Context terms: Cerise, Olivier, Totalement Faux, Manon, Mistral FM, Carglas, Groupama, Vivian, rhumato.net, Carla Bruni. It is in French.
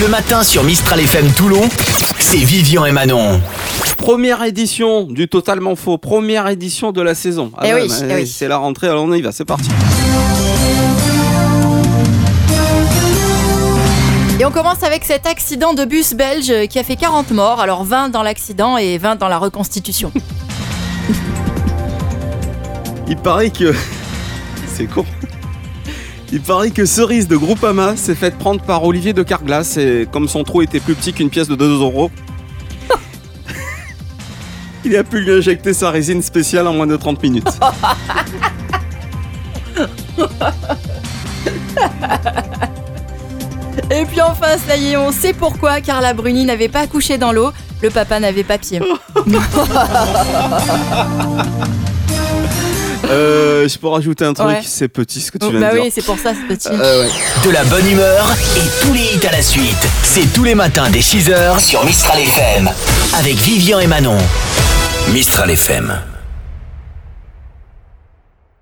Le matin sur Mistral FM Toulon, c'est Vivian et Manon. Première édition du Totalement Faux, première édition de la saison. Ah oui, oui. C'est la rentrée, alors on y va, c'est parti. Et on commence avec cet accident de bus belge qui a fait 40 morts, alors 20 dans l'accident et 20 dans la reconstitution. Il paraît que... c'est con. Il paraît que Cerise de Groupama s'est faite prendre par Olivier de Carglas et comme son trou était plus petit qu'une pièce de 2€, il a pu lui injecter sa résine spéciale en moins de 30 minutes. Et puis enfin, ça y est, on sait pourquoi Carla Bruni n'avait pas couché dans l'eau, le papa n'avait pas pied. Je peux rajouter un truc, ouais. C'est petit ce que tu viens de dire. Oui, c'est pour ça, c'est petit. Ouais. De la bonne humeur et tous les hits à la suite. C'est tous les matins dès 6h sur Mistral FM. Avec Vivian et Manon. Mistral FM.